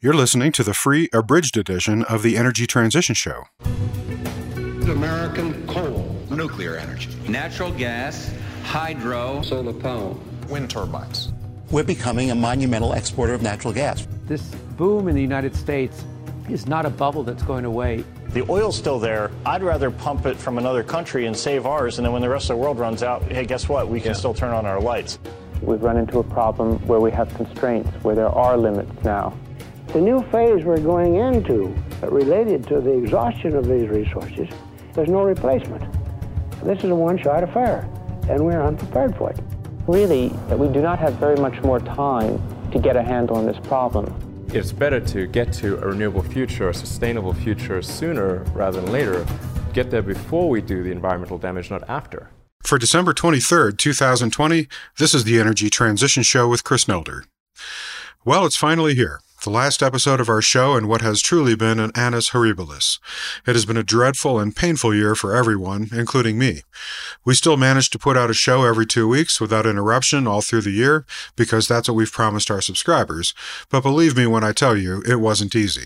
You're listening to the free abridged edition of the Energy Transition Show. American coal, nuclear energy, natural gas, hydro, solar power, wind turbines. We're becoming a monumental exporter of natural gas. This boom in the United States is not a bubble that's going away. The oil's still there. I'd rather pump it from another country and save ours, and then when the rest of the world runs out, hey, guess what? We can still turn on our lights. We've run into a problem where we have constraints, where there are limits now. The new phase we're going into, related to the exhaustion of these resources, there's no replacement. This is a one-shot affair, and we're unprepared for it. Really, we do not have very much more time to get a handle on this problem. It's better to get to a renewable future, a sustainable future sooner rather than later. Get there before we do the environmental damage, not after. For December 23rd, 2020, this is the Energy Transition Show with Chris Nelder. Well, it's finally here. The last episode of our show and what has truly been an annus horribilis. It has been a dreadful and painful year for everyone, including me. We still managed to put out a show every 2 weeks without interruption all through the year because that's what we've promised our subscribers, but believe me when I tell you, it wasn't easy.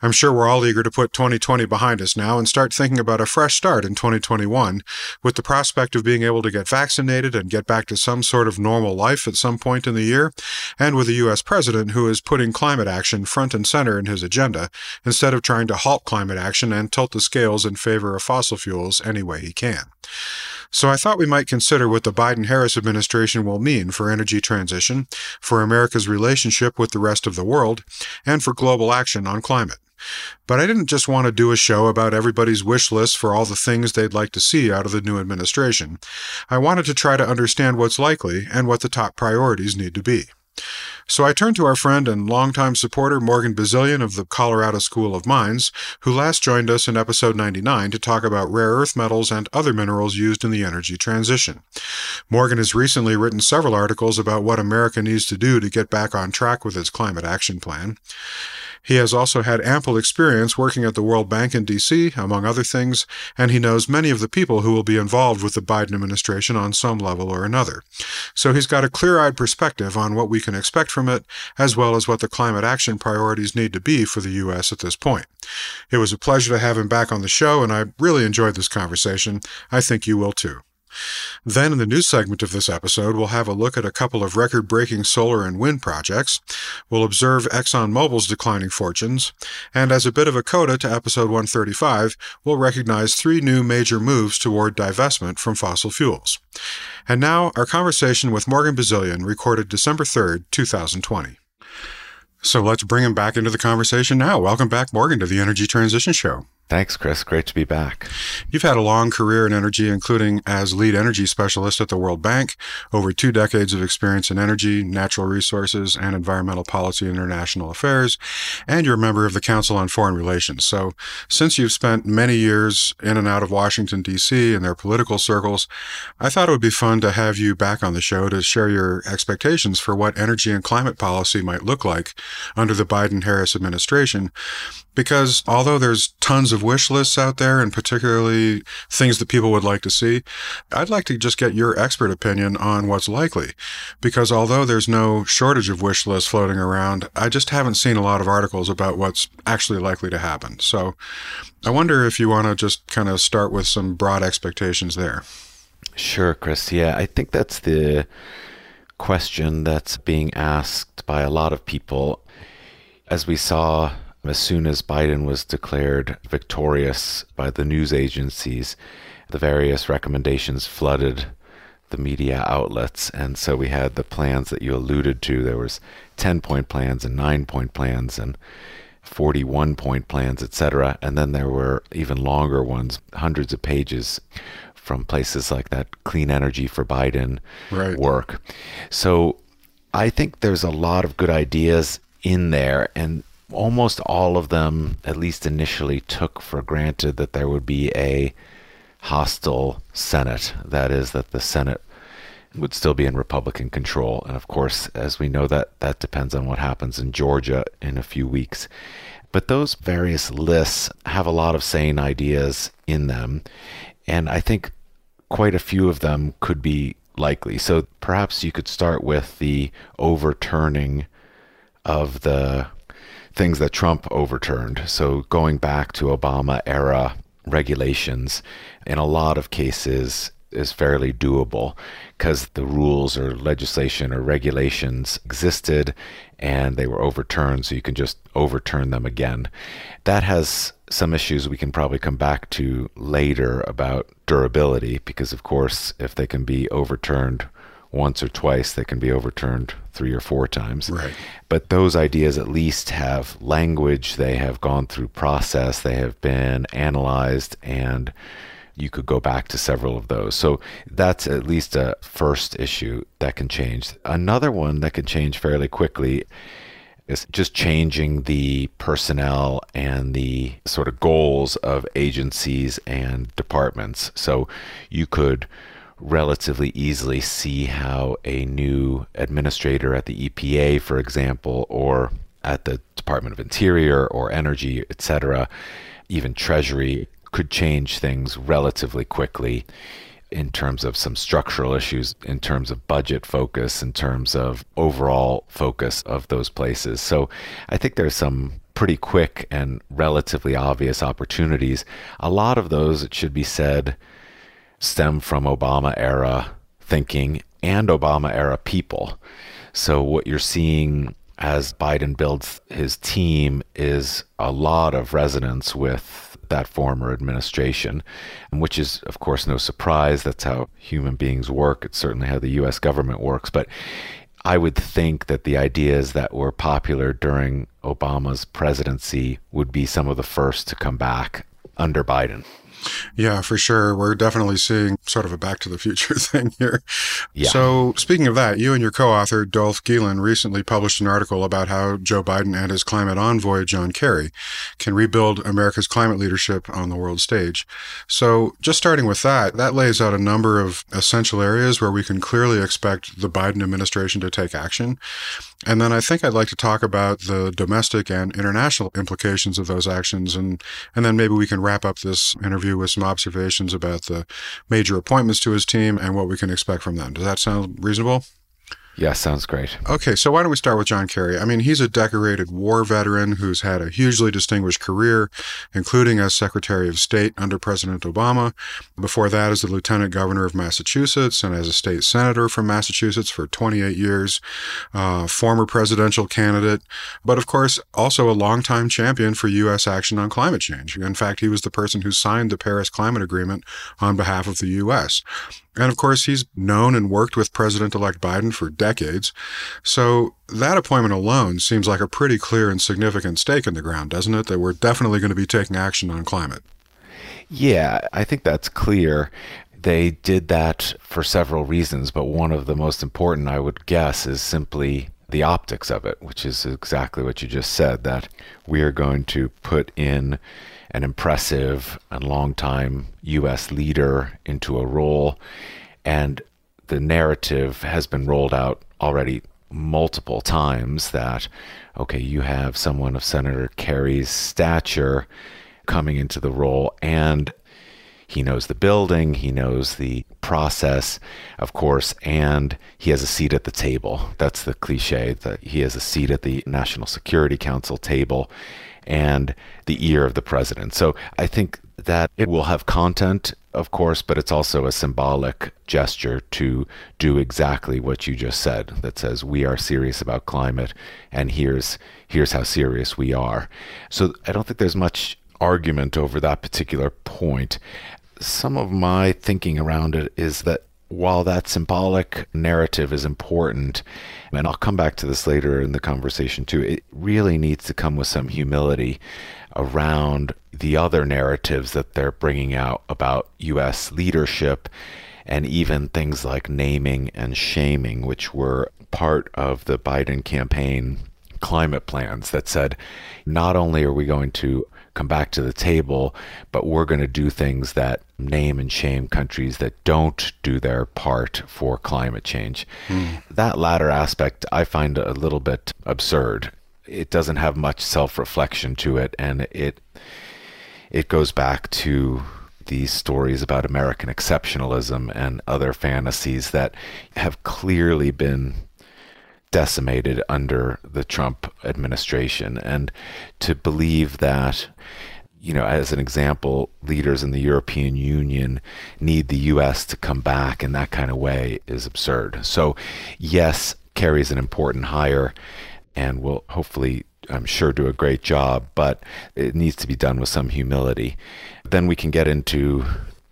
I'm sure we're all eager to put 2020 behind us now and start thinking about a fresh start in 2021 with the prospect of being able to get vaccinated and get back to some sort of normal life at some point in the year, and with a U.S. president who is putting climate action front and center in his agenda instead of trying to halt climate action and tilt the scales in favor of fossil fuels any way he can. So I thought we might consider what the Biden-Harris administration will mean for energy transition, for America's relationship with the rest of the world, and for global action on climate. But I didn't just want to do a show about everybody's wish list for all the things they'd like to see out of the new administration. I wanted to try to understand what's likely and what the top priorities need to be. So I turned to our friend and longtime supporter Morgan Bazilian of the Colorado School of Mines, who last joined us in episode 99 to talk about rare earth metals and other minerals used in the energy transition. Morgan has recently written several articles about what America needs to do to get back on track with its climate action plan. He has also had ample experience working at the World Bank in D.C., among other things, and he knows many of the people who will be involved with the Biden administration on some level or another. So he's got a clear-eyed perspective on what we can expect from it, as well as what the climate action priorities need to be for the U.S. at this point. It was a pleasure to have him back on the show, and I really enjoyed this conversation. I think you will too. Then, in the news segment of this episode, we'll have a look at a couple of record-breaking solar and wind projects, we'll observe ExxonMobil's declining fortunes, and as a bit of a coda to episode 135, we'll recognize three new major moves toward divestment from fossil fuels. And now, our conversation with Morgan Bazilian, recorded December 3rd, 2020. So let's bring him back into the conversation now. Welcome back, Morgan, to the Energy Transition Show. Thanks, Chris. Great to be back. You've had a long career in energy, including as lead energy specialist at the World Bank, over 2 decades of experience in energy, natural resources, and environmental policy and international affairs, and you're a member of the Council on Foreign Relations. So since you've spent many years in and out of Washington, D.C. and their political circles, I thought it would be fun to have you back on the show to share your expectations for what energy and climate policy might look like under the Biden-Harris administration. Because although there's tons of wish lists out there, and particularly things that people would like to see, I'd like to just get your expert opinion on what's likely. Because although there's no shortage of wish lists floating around, I just haven't seen a lot of articles about what's actually likely to happen. So I wonder if you want to just kind of start with some broad expectations there. Sure, Chris. Yeah, I think that's the question that's being asked by a lot of people. As we saw, as soon as Biden was declared victorious by the news agencies, the various recommendations flooded the media outlets. And so we had the plans that you alluded to. There was 10-point plans and 9-point plans and 41-point plans, etc. And then there were even longer ones, hundreds of pages from places like that Clean Energy for Biden work. So I think there's a lot of good ideas in there, and almost all of them, at least initially, took for granted that there would be a hostile Senate. That is, that the Senate would still be in Republican control. And of course, as we know, that depends on what happens in Georgia in a few weeks. But those various lists have a lot of sane ideas in them. And I think quite a few of them could be likely. So perhaps you could start with the overturning of the things that Trump overturned. So going back to Obama era regulations, in a lot of cases is fairly doable because the rules or legislation or regulations existed and they were overturned, so you can just overturn them again. That has some issues we can probably come back to later about durability, because of course, if they can be overturned once or twice, they can be overturned 3 or 4 times. Right. But those ideas at least have language, they have gone through process, they have been analyzed, and you could go back to several of those. So that's at least a first issue that can change. Another one that can change fairly quickly is just changing the personnel and the sort of goals of agencies and departments. So you could relatively easily see how a new administrator at the EPA, for example, or at the Department of Interior or Energy, etc., even Treasury, could change things relatively quickly in terms of some structural issues, in terms of budget focus, in terms of overall focus of those places. So I think there's some pretty quick and relatively obvious opportunities. A lot of those, it should be said, stem from Obama era thinking and Obama era people. So what you're seeing as Biden builds his team is a lot of resonance with that former administration, which is, of course, no surprise. That's how human beings work. It's certainly how the U.S. government works. But I would think that the ideas that were popular during Obama's presidency would be some of the first to come back under Biden. Yeah, for sure. We're definitely seeing sort of a back to the future thing here. Yeah. So speaking of that, you and your co-author, Dolph Geelan, recently published an article about how Joe Biden and his climate envoy, John Kerry, can rebuild America's climate leadership on the world stage. So just starting with that, that lays out a number of essential areas where we can clearly expect the Biden administration to take action. And then I think I'd like to talk about the domestic and international implications of those actions. And then maybe we can wrap up this interview with some observations about the major appointments to his team and what we can expect from them. Does that sound reasonable? Yeah, sounds great. Okay, so why don't we start with John Kerry? I mean, he's a decorated war veteran who's had a hugely distinguished career, including as Secretary of State under President Obama. Before that, as the Lieutenant Governor of Massachusetts and as a state senator from Massachusetts for 28 years, former presidential candidate, but of course, also a longtime champion for U.S. action on climate change. In fact, he was the person who signed the Paris Climate Agreement on behalf of the U.S. And of course, he's known and worked with President-elect Biden for decades. So that appointment alone seems like a pretty clear and significant stake in the ground, doesn't it? That we're definitely going to be taking action on climate. Yeah, I think that's clear. They did that for several reasons, but one of the most important, I would guess, is simply the optics of it, which is exactly what you just said, that we are going to put in an impressive and longtime U.S. leader into a role. And the narrative has been rolled out already multiple times that, okay, you have someone of Senator Kerry's stature coming into the role, and he knows the building, he knows the process, of course, and he has a seat at the table. That's the cliche, that he has a seat at the National Security Council table and the ear of the president. So I think that it will have content, of course, but it's also a symbolic gesture to do exactly what you just said, that says we are serious about climate and here's how serious we are. So I don't think there's much argument over that particular point. Some of my thinking around it is that while that symbolic narrative is important, and I'll come back to this later in the conversation too, it really needs to come with some humility around the other narratives that they're bringing out about U.S. leadership and even things like naming and shaming, which were part of the Biden campaign climate plans that said, not only are we going to come back to the table, but we're going to do things that name and shame countries that don't do their part for climate change. That latter aspect I find a little bit absurd. It doesn't have much self-reflection to it, and it goes back to these stories about American exceptionalism and other fantasies that have clearly been decimated under the Trump administration. And to believe that, you know, as an example, leaders in the European Union need the U.S. to come back in that kind of way is absurd. So yes, Kerry's an important hire and will hopefully, I'm sure, do a great job, but it needs to be done with some humility. Then we can get into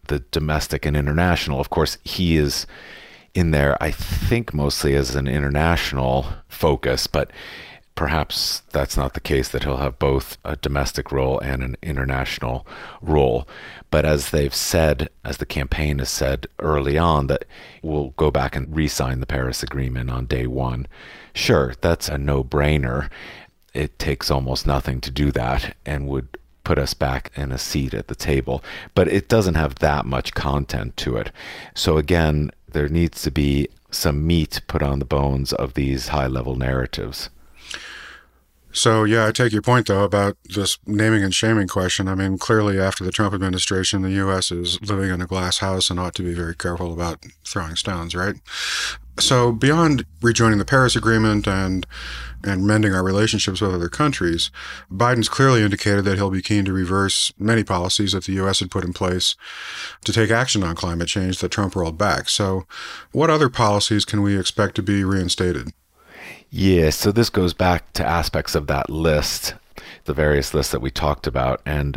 the domestic and international. Of course, he is in there, I think, mostly as an international focus, but perhaps that's not the case, that he'll have both a domestic role and an international role. But as they've said, as the campaign has said early on, that we'll go back and re-sign the Paris Agreement on day one. Sure, that's a no-brainer. It takes almost nothing to do that and would put us back in a seat at the table. But it doesn't have that much content to it. So again, there needs to be some meat put on the bones of these high-level narratives. So, yeah, I take your point, though, about this naming and shaming question. I mean, clearly, after the Trump administration, the U.S. is living in a glass house and ought to be very careful about throwing stones, right? So beyond rejoining the Paris Agreement and mending our relationships with other countries, Biden's clearly indicated that he'll be keen to reverse many policies that the U.S. had put in place to take action on climate change that Trump rolled back. So what other policies can we expect to be reinstated? Yeah, so this goes back to aspects of that list, the various lists that we talked about, and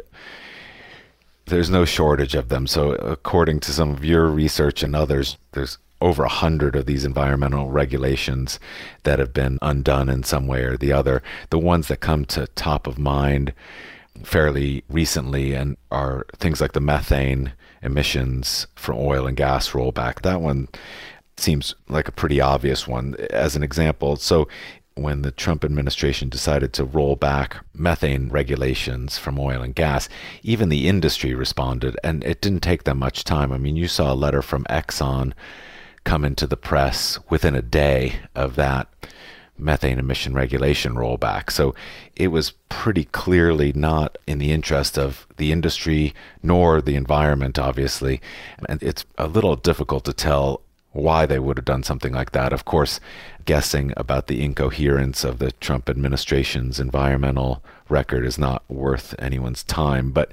there's no shortage of them. So according to some of your research and others, there's over 100 of these environmental regulations that have been undone in some way or the other. The ones that come to top of mind fairly recently and are things like the methane emissions from oil and gas rollback. That one seems like a pretty obvious one. As an example, so when the Trump administration decided to roll back methane regulations from oil and gas, even the industry responded, and it didn't take them much time. I mean, you saw a letter from Exxon come into the press within a day of that methane emission regulation rollback. So it was pretty clearly not in the interest of the industry nor the environment, obviously. And it's a little difficult to tell why they would have done something like that. Of course, guessing about the incoherence of the Trump administration's environmental record is not worth anyone's time, but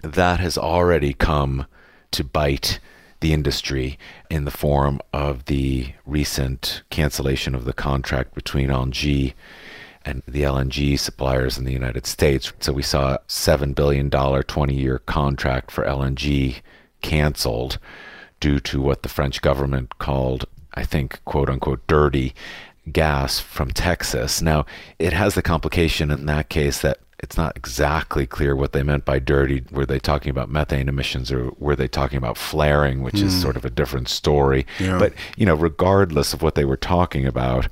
that has already come to bite the industry in the form of the recent cancellation of the contract between ENGIE and the LNG suppliers in the United States. So we saw a $7 billion 20-year contract for LNG canceled due to what the French government called, I think, quote unquote, dirty gas from Texas. Now, it has the complication in that case that it's not exactly clear what they meant by dirty. Were they talking about methane emissions or were they talking about flaring, which is sort of a different story? Yeah. But, you know, regardless of what they were talking about,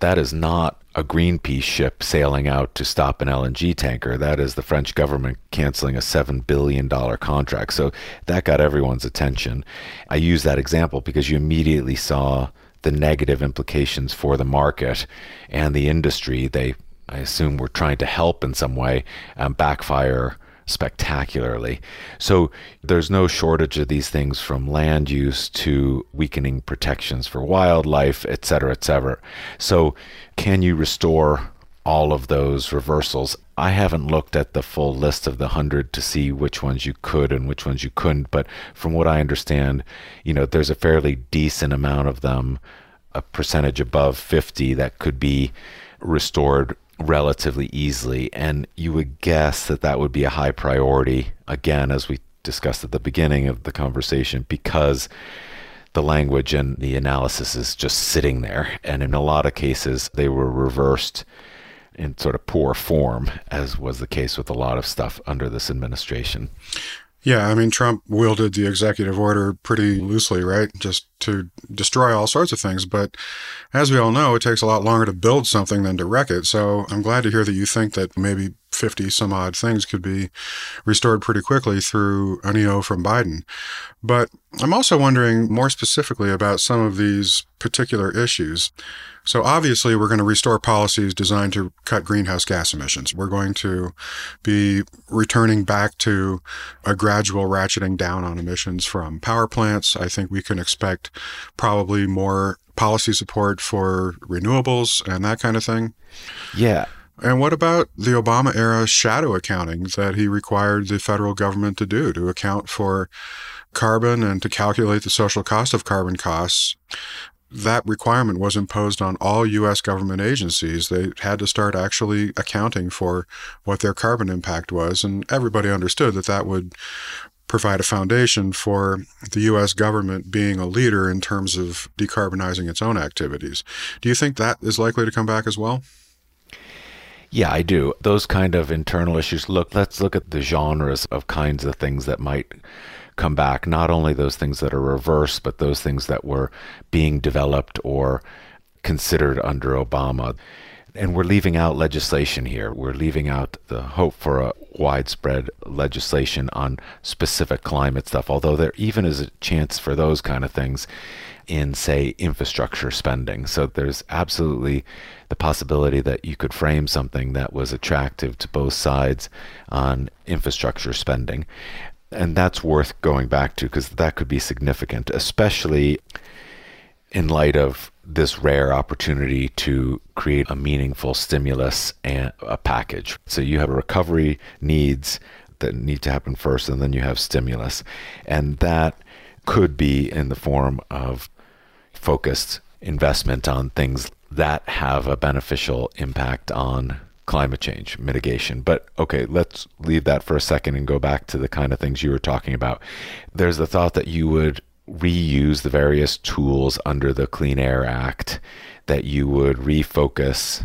that is not a Greenpeace ship sailing out to stop an LNG tanker. That is the French government canceling a $7 billion contract. So that got everyone's attention. I use that example because you immediately saw the negative implications for the market and the industry. They, I assume, we're trying to help in some way, backfire spectacularly. So there's no shortage of these things, from land use to weakening protections for wildlife, et cetera, et cetera. So can you restore all of those reversals? I haven't looked at the full list of the 100 to see which ones you could and which ones you couldn't. But from what I understand, you know, there's a fairly decent amount of them, a percentage above 50 that could be restored relatively easily. And you would guess that that would be a high priority, again, as we discussed at the beginning of the conversation, because the language and the analysis is just sitting there. And in a lot of cases, they were reversed in sort of poor form, as was the case with a lot of stuff under this administration. Yeah, I mean, Trump wielded the executive order pretty loosely, right? Just to destroy all sorts of things. But as we all know, it takes a lot longer to build something than to wreck it. So I'm glad to hear that you think that maybe 50 some odd things could be restored pretty quickly through an EO from Biden. But I'm also wondering more specifically about some of these particular issues. So obviously, we're going to restore policies designed to cut greenhouse gas emissions. We're going to be returning back to a gradual ratcheting down on emissions from power plants. I think we can expect probably more policy support for renewables and that kind of thing. Yeah. And what about the Obama era shadow accounting that he required the federal government to do, to account for carbon and to calculate the social cost of carbon costs? That requirement was imposed on all U.S. government agencies. They had to start actually accounting for what their carbon impact was. And everybody understood that that would provide a foundation for the U.S. government being a leader in terms of decarbonizing its own activities. Do you think that is likely to come back as well? Yeah, I do. Those kind of internal issues. Look, let's look at the genres of kinds of things that might come back. Not only those things that are reversed, but those things that were being developed or considered under Obama. And we're leaving out legislation here. We're leaving out the hope for a widespread legislation on specific climate stuff, although there even is a chance for those kind of things in, say, infrastructure spending. So there's absolutely the possibility that you could frame something that was attractive to both sides on infrastructure spending. And that's worth going back to because that could be significant, especially in light of this rare opportunity to create a meaningful stimulus and a package. So you have recovery needs that need to happen first, and then you have stimulus. And that could be in the form of focused investment on things that have a beneficial impact on climate change mitigation. But okay, let's leave that for a second and go back to the kind of things you were talking about. There's the thought that you would reuse the various tools under the Clean Air Act, that you would refocus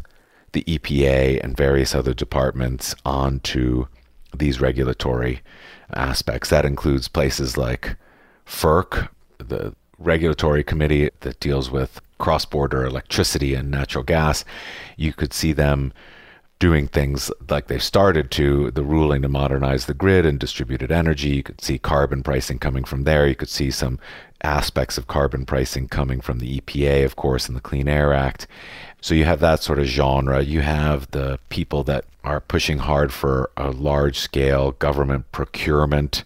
the EPA and various other departments onto these regulatory aspects. That includes places like FERC, the regulatory committee that deals with cross-border electricity and natural gas. You could see them doing things like they've started to, the ruling to modernize the grid and distributed energy. You could see carbon pricing coming from there. You could see some aspects of carbon pricing coming from the EPA, of course, and the Clean Air Act. So you have that sort of genre. You have the people that are pushing hard for a large-scale government procurement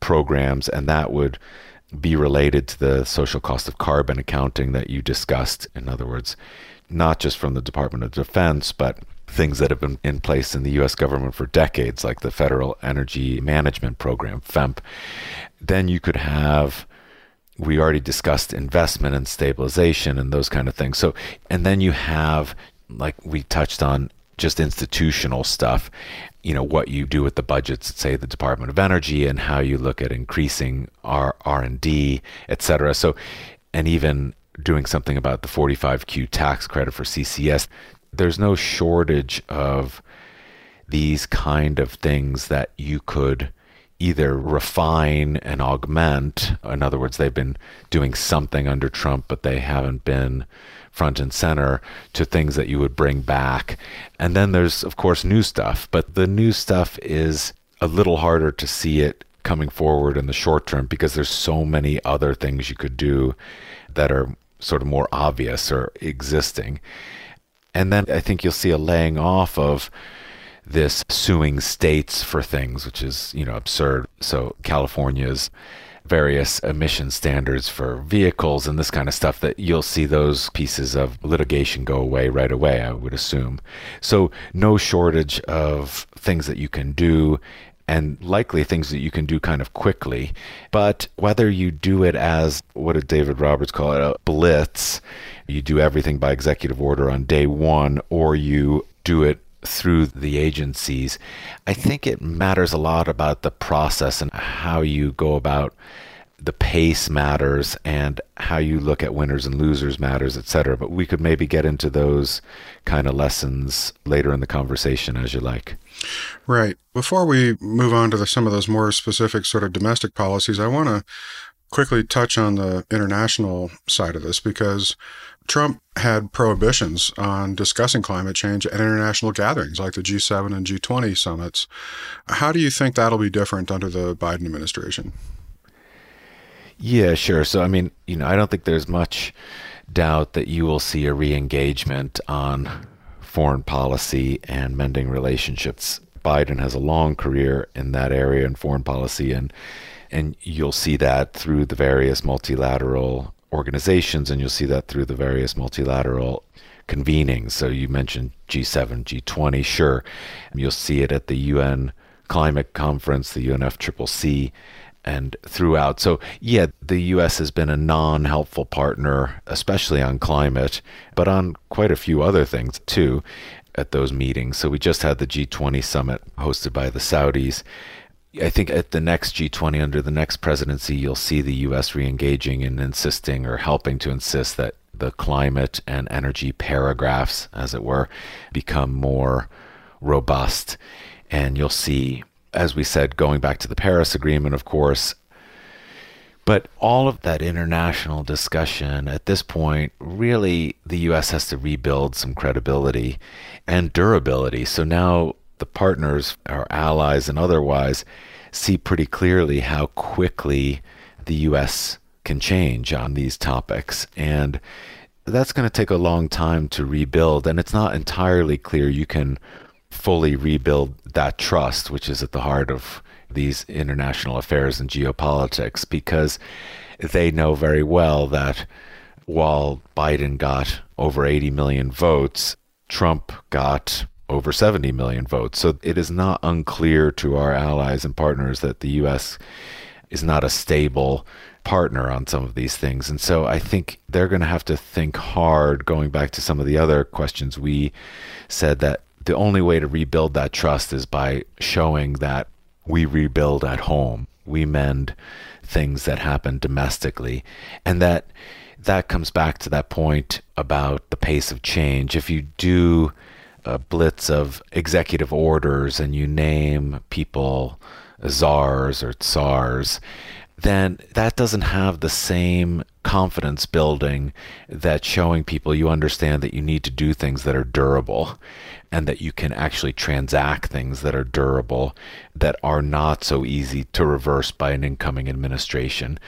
programs, and that would be related to the social cost of carbon accounting that you discussed. In other words, not just from the Department of Defense, but things that have been in place in the U.S. government for decades, like the Federal Energy Management Program, FEMP. Then you could have, we already discussed investment and stabilization and those kind of things. So, and then you have, like we touched on, just institutional stuff, you know, what you do with the budgets at, say, the Department of Energy and how you look at increasing our R&D, et cetera. So, and even doing something about the 45Q tax credit for CCS. There's no shortage of these kind of things that you could either refine and augment. In other words, they've been doing something under Trump, but they haven't been front and center to things that you would bring back. And then there's, of course, new stuff. But the new stuff is a little harder to see it coming forward in the short term because there's so many other things you could do that are sort of more obvious or existing. And then I think you'll see a laying off of this suing states for things, which is, you know, absurd. So California's various emission standards for vehicles and this kind of stuff, that you'll see those pieces of litigation go away right away, I would assume. So no shortage of things that you can do, and likely things that you can do kind of quickly. But whether you do it as, what did David Roberts call it, a blitz, you do everything by executive order on day one, or you do it through the agencies, I think it matters a lot about the process and how you go about. The pace matters, and how you look at winners and losers matters, et cetera. But we could maybe get into those kind of lessons later in the conversation as you like. Right. Before we move on to some of those more specific sort of domestic policies, I want to quickly touch on the international side of this, because Trump had prohibitions on discussing climate change at international gatherings like the G7 and G20 summits. How do you think that'll be different under the Biden administration? Yeah, sure. So, I mean, you know, I don't think there's much doubt that you will see a re-engagement on foreign policy and mending relationships. Biden has a long career in that area in foreign policy, and you'll see that through the various multilateral organizations, and you'll see that through the various multilateral convenings. So you mentioned G7, G20, sure. And you'll see it at the UN Climate Conference, the UNFCCC, and throughout. So yeah, the U.S. has been a non-helpful partner, especially on climate, but on quite a few other things too at those meetings. So we just had the G20 summit hosted by the Saudis. I think at the next G20, under the next presidency, you'll see the U.S. re-engaging and insisting or helping to insist that the climate and energy paragraphs, as it were, become more robust. And you'll see, as we said, going back to the Paris Agreement, of course, but all of that international discussion at this point, really, the U.S. has to rebuild some credibility and durability. So now the partners, our allies and otherwise, see pretty clearly how quickly the U.S. can change on these topics. And that's going to take a long time to rebuild. And it's not entirely clear you can fully rebuild that trust, which is at the heart of these international affairs and geopolitics, because they know very well that while Biden got over 80 million votes, Trump got over 70 million votes. So it is not unclear to our allies and partners that the U.S. is not a stable partner on some of these things. And so I think they're going to have to think hard, going back to some of the other questions we said, that the only way to rebuild that trust is by showing that we rebuild at home. We mend things that happen domestically. And that comes back to that point about the pace of change. If you do a blitz of executive orders and you name people czars or tsars, then that doesn't have the same confidence building that showing people you understand that you need to do things that are durable and that you can actually transact things that are durable, that are not so easy to reverse by an incoming administration.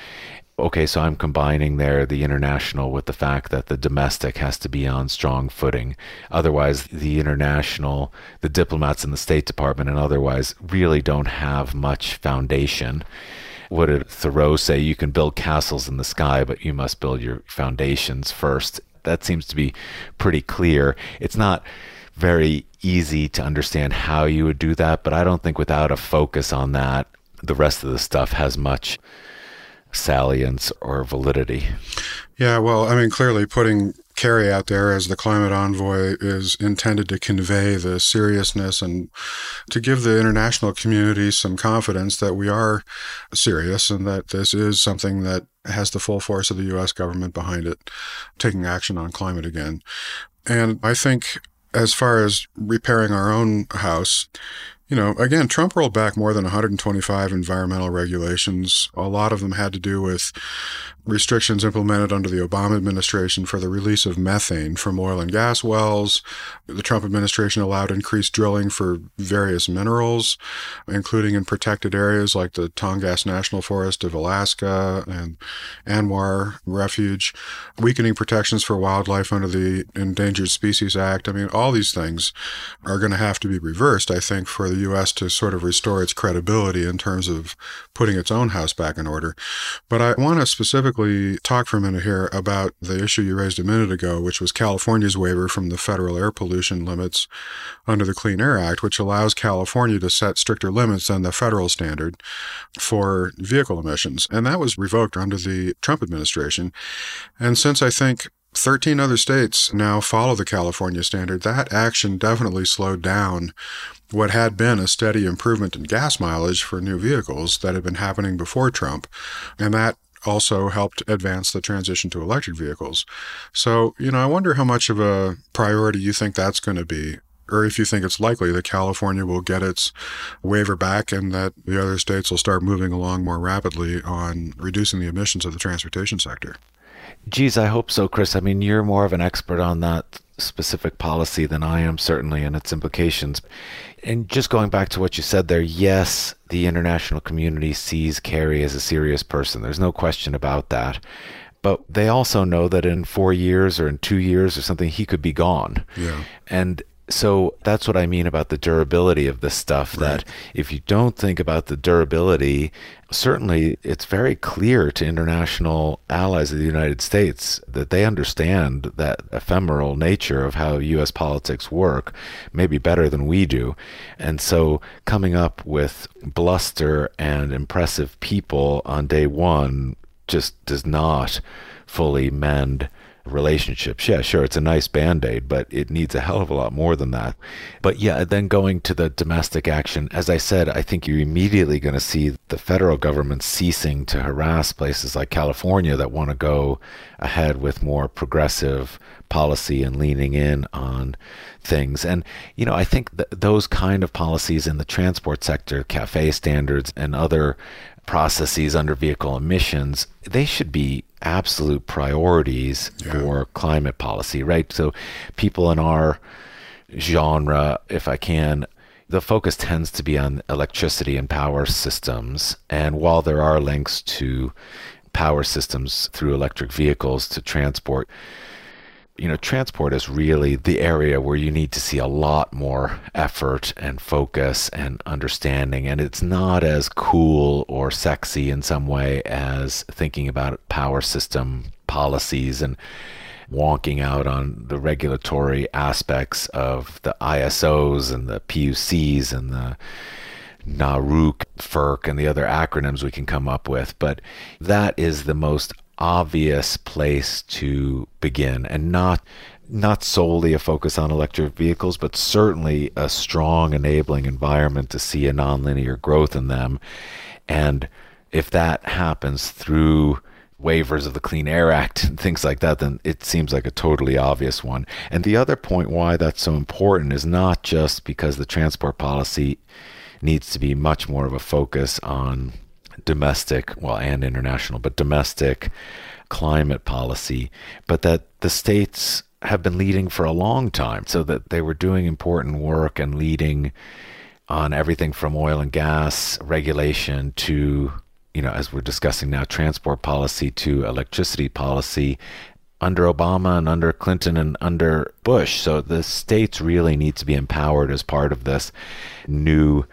Okay, so I'm combining there the international with the fact that the domestic has to be on strong footing. Otherwise, the international, the diplomats in the State Department and otherwise really don't have much foundation. What did Thoreau say? You can build castles in the sky, but you must build your foundations first. That seems to be pretty clear. It's not very easy to understand how you would do that, but I don't think without a focus on that, the rest of the stuff has much salience or validity. Yeah, well, I mean, clearly putting Kerry out there as the climate envoy is intended to convey the seriousness and to give the international community some confidence that we are serious and that this is something that has the full force of the U.S. government behind it, taking action on climate again. And I think as far as repairing our own house, you know, again, Trump rolled back more than 125 environmental regulations. A lot of them had to do with restrictions implemented under the Obama administration for the release of methane from oil and gas wells. The Trump administration allowed increased drilling for various minerals, including in protected areas like the Tongass National Forest of Alaska and Anwar Refuge, weakening protections for wildlife under the Endangered Species Act. I mean, all these things are going to have to be reversed, I think, for the U.S. to sort of restore its credibility in terms of putting its own house back in order. But I want to specifically talk for a minute here about the issue you raised a minute ago, which was California's waiver from the federal air pollution limits under the Clean Air Act, which allows California to set stricter limits than the federal standard for vehicle emissions. And that was revoked under the Trump administration. And since I think 13 other states now follow the California standard, that action definitely slowed down what had been a steady improvement in gas mileage for new vehicles that had been happening before Trump. And that also helped advance the transition to electric vehicles. So, you know, I wonder how much of a priority you think that's going to be, or if you think it's likely that California will get its waiver back and that the other states will start moving along more rapidly on reducing the emissions of the transportation sector. Geez, I hope so, Chris. I mean, you're more of an expert on that specific policy than I am, certainly, and its implications. And just going back to what you said there, yes, the international community sees Kerry as a serious person. There's no question about that. But they also know that in 4 years or in 2 years or something, he could be gone. Yeah. And so that's what I mean about the durability of this stuff, right. That if you don't think about the durability, certainly it's very clear to international allies of the United States that they understand that ephemeral nature of how U.S. politics work maybe better than we do. And so coming up with bluster and impressive people on day one just does not fully mend relationships. Yeah, sure, it's a nice band-aid, but it needs a hell of a lot more than that. But yeah, then going to the domestic action, as I said, I think you're immediately going to see the federal government ceasing to harass places like California that want to go ahead with more progressive policy and leaning in on things. And, you know, I think that those kind of policies in the transport sector, CAFE standards and other processes under vehicle emissions, they should be absolute priorities for climate policy, right? So people in our genre, if I can, the focus tends to be on electricity and power systems. And while there are links to power systems through electric vehicles to transport, you know, transport is really the area where you need to see a lot more effort and focus and understanding. And it's not as cool or sexy in some way as thinking about power system policies and wonking out on the regulatory aspects of the ISOs and the PUCs and the NARUC, FERC, and the other acronyms we can come up with. But that is the most obvious place to begin, and not solely a focus on electric vehicles, but certainly a strong enabling environment to see a nonlinear growth in them. And if that happens through waivers of the Clean Air Act and things like that, then it seems like a totally obvious one. And the other point why that's so important is not just because the transport policy needs to be much more of a focus on domestic, well, and international, but domestic climate policy, but that the states have been leading for a long time, so that they were doing important work and leading on everything from oil and gas regulation to, you know, as we're discussing now, transport policy to electricity policy under Obama and under Clinton and under Bush. So the states really need to be empowered as part of this new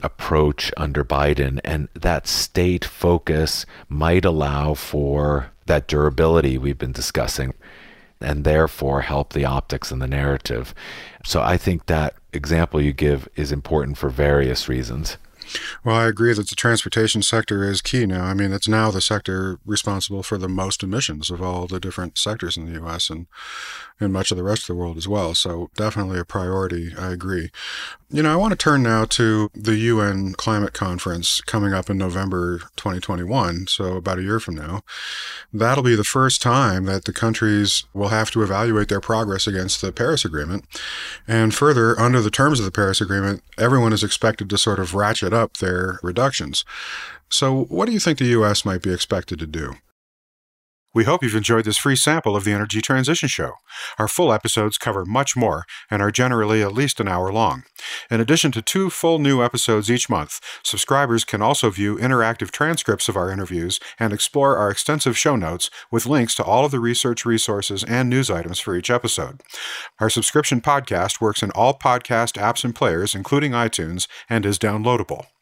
approach under Biden, and that state focus might allow for that durability we've been discussing and therefore help the optics and the narrative. So I think that example you give is important for various reasons. Well, I agree that the transportation sector is key now. I mean, it's now the sector responsible for the most emissions of all the different sectors in the U.S. and much of the rest of the world as well. So definitely a priority, I agree. You know, I want to turn now to the UN Climate Conference coming up in November 2021, so about a year from now. That'll be the first time that the countries will have to evaluate their progress against the Paris Agreement. And further, under the terms of the Paris Agreement, everyone is expected to sort of ratchet up their reductions. So what do you think the U.S. might be expected to do? We hope you've enjoyed this free sample of the Energy Transition Show. Our full episodes cover much more and are generally at least an hour long. In addition to 2 full new episodes each month, subscribers can also view interactive transcripts of our interviews and explore our extensive show notes with links to all of the research resources and news items for each episode. Our subscription podcast works in all podcast apps and players, including iTunes, and is downloadable.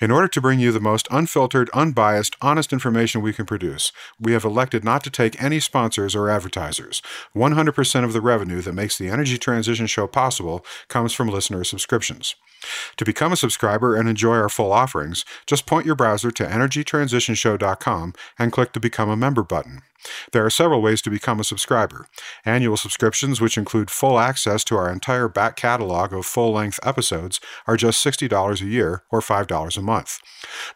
In order to bring you the most unfiltered, unbiased, honest information we can produce, we have elected not to take any sponsors or advertisers. 100% of the revenue that makes the Energy Transition Show possible comes from listener subscriptions. To become a subscriber and enjoy our full offerings, just point your browser to energytransitionshow.com and click the Become a Member button. There are several ways to become a subscriber. Annual subscriptions, which include full access to our entire back catalog of full-length episodes, are just $60 a year or $5 a month.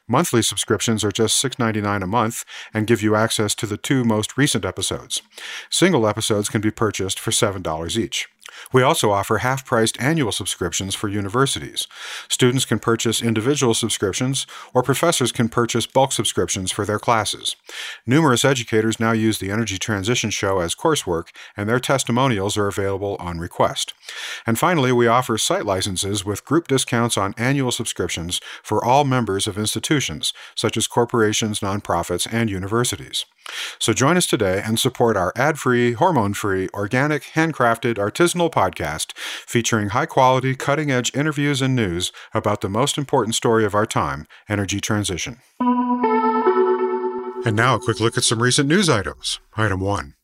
Monthly subscriptions are just $6.99 a month and give you access to the 2 most recent episodes. Single episodes can be purchased for $7 each. We also offer half-priced annual subscriptions for universities. Students can purchase individual subscriptions, or professors can purchase bulk subscriptions for their classes. Numerous educators now use the Energy Transition Show as coursework, and their testimonials are available on request. And finally, we offer site licenses with group discounts on annual subscriptions for all members of institutions, such as corporations, nonprofits, and universities. So join us today and support our ad-free, hormone-free, organic, handcrafted, artisanal podcast featuring high-quality, cutting-edge interviews and news about the most important story of our time, energy transition. And now a quick look at some recent news items. Item 1.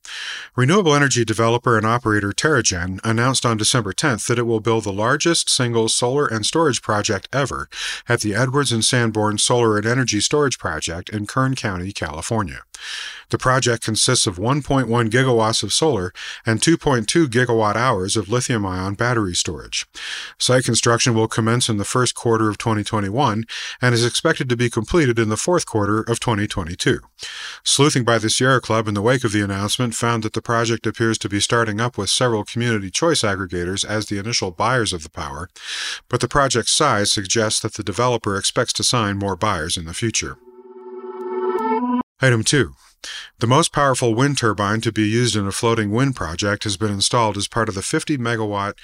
Renewable energy developer and operator TerraGen announced on December 10th that it will build the largest single solar and storage project ever at the Edwards and Sanborn Solar and Energy Storage Project in Kern County, California. The project consists of 1.1 gigawatts of solar and 2.2 gigawatt-hours of lithium-ion battery storage. Site construction will commence in the first quarter of 2021 and is expected to be completed in the fourth quarter of 2022. Sleuthing by the Sierra Club in the wake of the announcement found that the project appears to be starting up with several community choice aggregators as the initial buyers of the power, but the project's size suggests that the developer expects to sign more buyers in the future. Item 2. The most powerful wind turbine to be used in a floating wind project has been installed as part of the 50-megawatt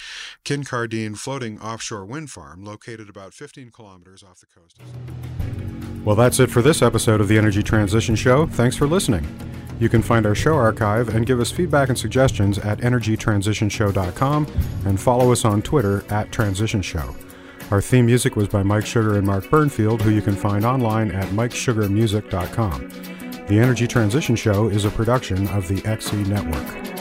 Kincardine floating offshore wind farm located about 15 kilometers off the coast. Well, that's it for this episode of the Energy Transition Show. Thanks for listening. You can find our show archive and give us feedback and suggestions at energytransitionshow.com and follow us on Twitter @transitionshow. Our theme music was by Mike Sugar and Mark Bernfield, who you can find online at MikeSugarMusic.com. The Energy Transition Show is a production of the EXE Network.